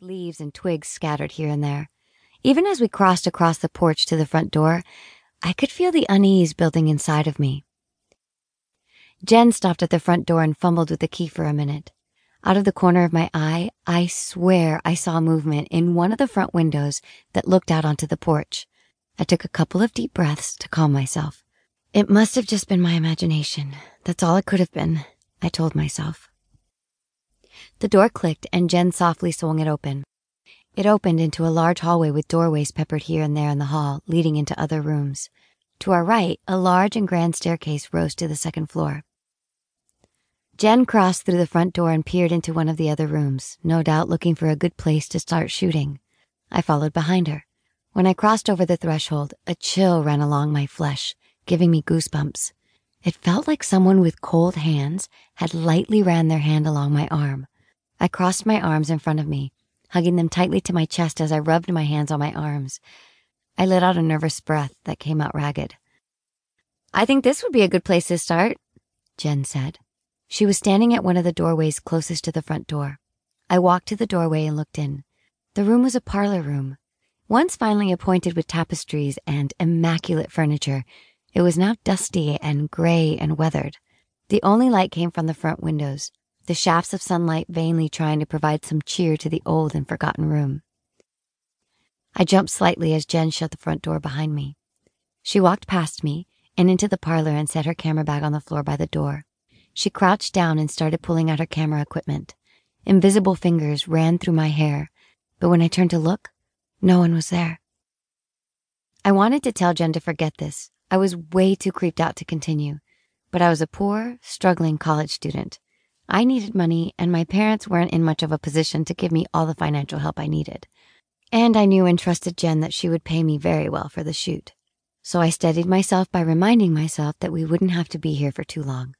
with leaves and twigs scattered here and there. Even as we crossed across the porch to the front door, I could feel the unease building inside of me. Jen stopped at the front door and fumbled with the key for a minute. Out of the corner of my eye, I swear I saw movement in one of the front windows that looked out onto the porch. I took a couple of deep breaths to calm myself. It must have just been my imagination. That's all it could have been, I told myself. The door clicked and Jen softly swung it open. It opened into a large hallway with doorways peppered here and there in the hall, leading into other rooms. To our right, a large and grand staircase rose to the second floor. Jen crossed through the front door and peered into one of the other rooms, no doubt looking for a good place to start shooting. I followed behind her. When I crossed over the threshold, a chill ran along my flesh, giving me goosebumps. It felt like someone with cold hands had lightly ran their hand along my arm. I crossed my arms in front of me, hugging them tightly to my chest as I rubbed my hands on my arms. I let out a nervous breath that came out ragged. "I think this would be a good place to start," Jen said. She was standing at one of the doorways closest to the front door. I walked to the doorway and looked in. The room was a parlor room. Once finely appointed with tapestries and immaculate furniture, it was now dusty and gray and weathered. The only light came from the front windows, the shafts of sunlight vainly trying to provide some cheer to the old and forgotten room. I jumped slightly as Jen shut the front door behind me. She walked past me and into the parlor and set her camera bag on the floor by the door. She crouched down and started pulling out her camera equipment. Invisible fingers ran through my hair, but when I turned to look, no one was there. I wanted to tell Jen to forget this. I was way too creeped out to continue, but I was a poor, struggling college student. I needed money, and my parents weren't in much of a position to give me all the financial help I needed. And I knew and trusted Jen that she would pay me very well for the shoot. So I steadied myself by reminding myself that we wouldn't have to be here for too long.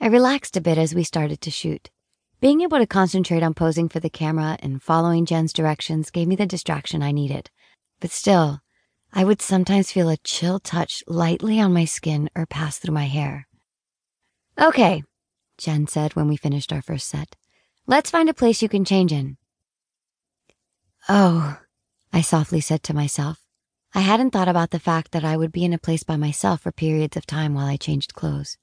I relaxed a bit as we started to shoot. Being able to concentrate on posing for the camera and following Jen's directions gave me the distraction I needed. But still, I would sometimes feel a chill touch lightly on my skin or pass through my hair. "Okay," Jen said when we finished our first set. "Let's find a place you can change in." "Oh," I softly said to myself. I hadn't thought about the fact that I would be in a place by myself for periods of time while I changed clothes.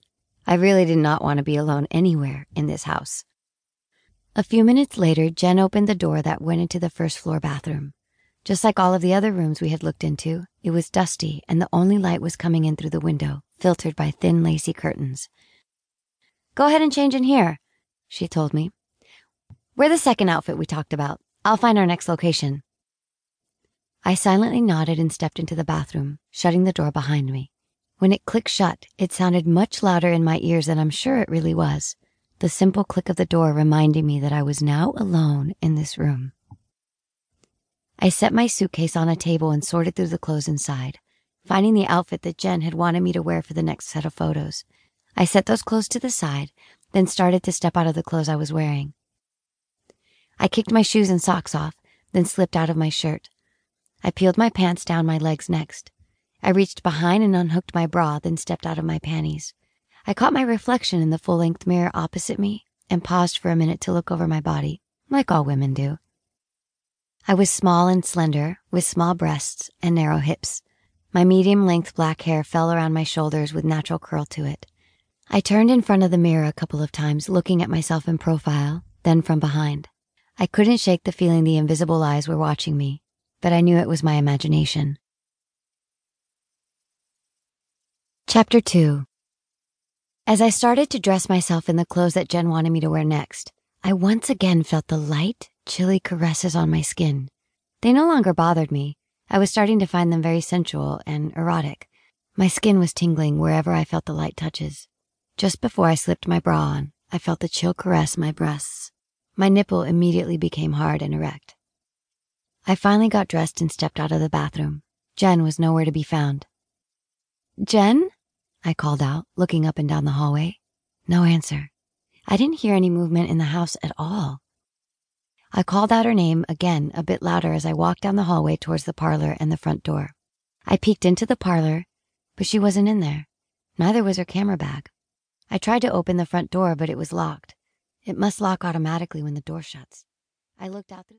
I really did not want to be alone anywhere in this house. A few minutes later, Jen opened the door that went into the first floor bathroom. Just like all of the other rooms we had looked into, it was dusty, and the only light was coming in through the window, filtered by thin, lacy curtains. "Go ahead and change in here," she told me. "Wear the second outfit we talked about. I'll find our next location." I silently nodded and stepped into the bathroom, shutting the door behind me. When it clicked shut, it sounded much louder in my ears than I'm sure it really was, the simple click of the door reminding me that I was now alone in this room. I set my suitcase on a table and sorted through the clothes inside, finding the outfit that Jen had wanted me to wear for the next set of photos. I set those clothes to the side, then started to step out of the clothes I was wearing. I kicked my shoes and socks off, then slipped out of my shirt. I peeled my pants down my legs next. I reached behind and unhooked my bra, then stepped out of my panties. I caught my reflection in the full-length mirror opposite me and paused for a minute to look over my body, like all women do. I was small and slender, with small breasts and narrow hips. My medium-length black hair fell around my shoulders with natural curl to it. I turned in front of the mirror a couple of times, looking at myself in profile, then from behind. I couldn't shake the feeling the invisible eyes were watching me, but I knew it was my imagination. Chapter 2. As I started to dress myself in the clothes that Jen wanted me to wear next, I once again felt the light, chilly caresses on my skin. They no longer bothered me. I was starting to find them very sensual and erotic. My skin was tingling wherever I felt the light touches. Just before I slipped my bra on, I felt the chill caress my breasts. My nipple immediately became hard and erect. I finally got dressed and stepped out of the bathroom. Jen was nowhere to be found. "Jen?" I called out, looking up and down the hallway. No answer. I didn't hear any movement in the house at all. I called out her name again a bit louder as I walked down the hallway towards the parlor and the front door. I peeked into the parlor, but she wasn't in there. Neither was her camera bag. I tried to open the front door, but it was locked. It must lock automatically when the door shuts. I looked out through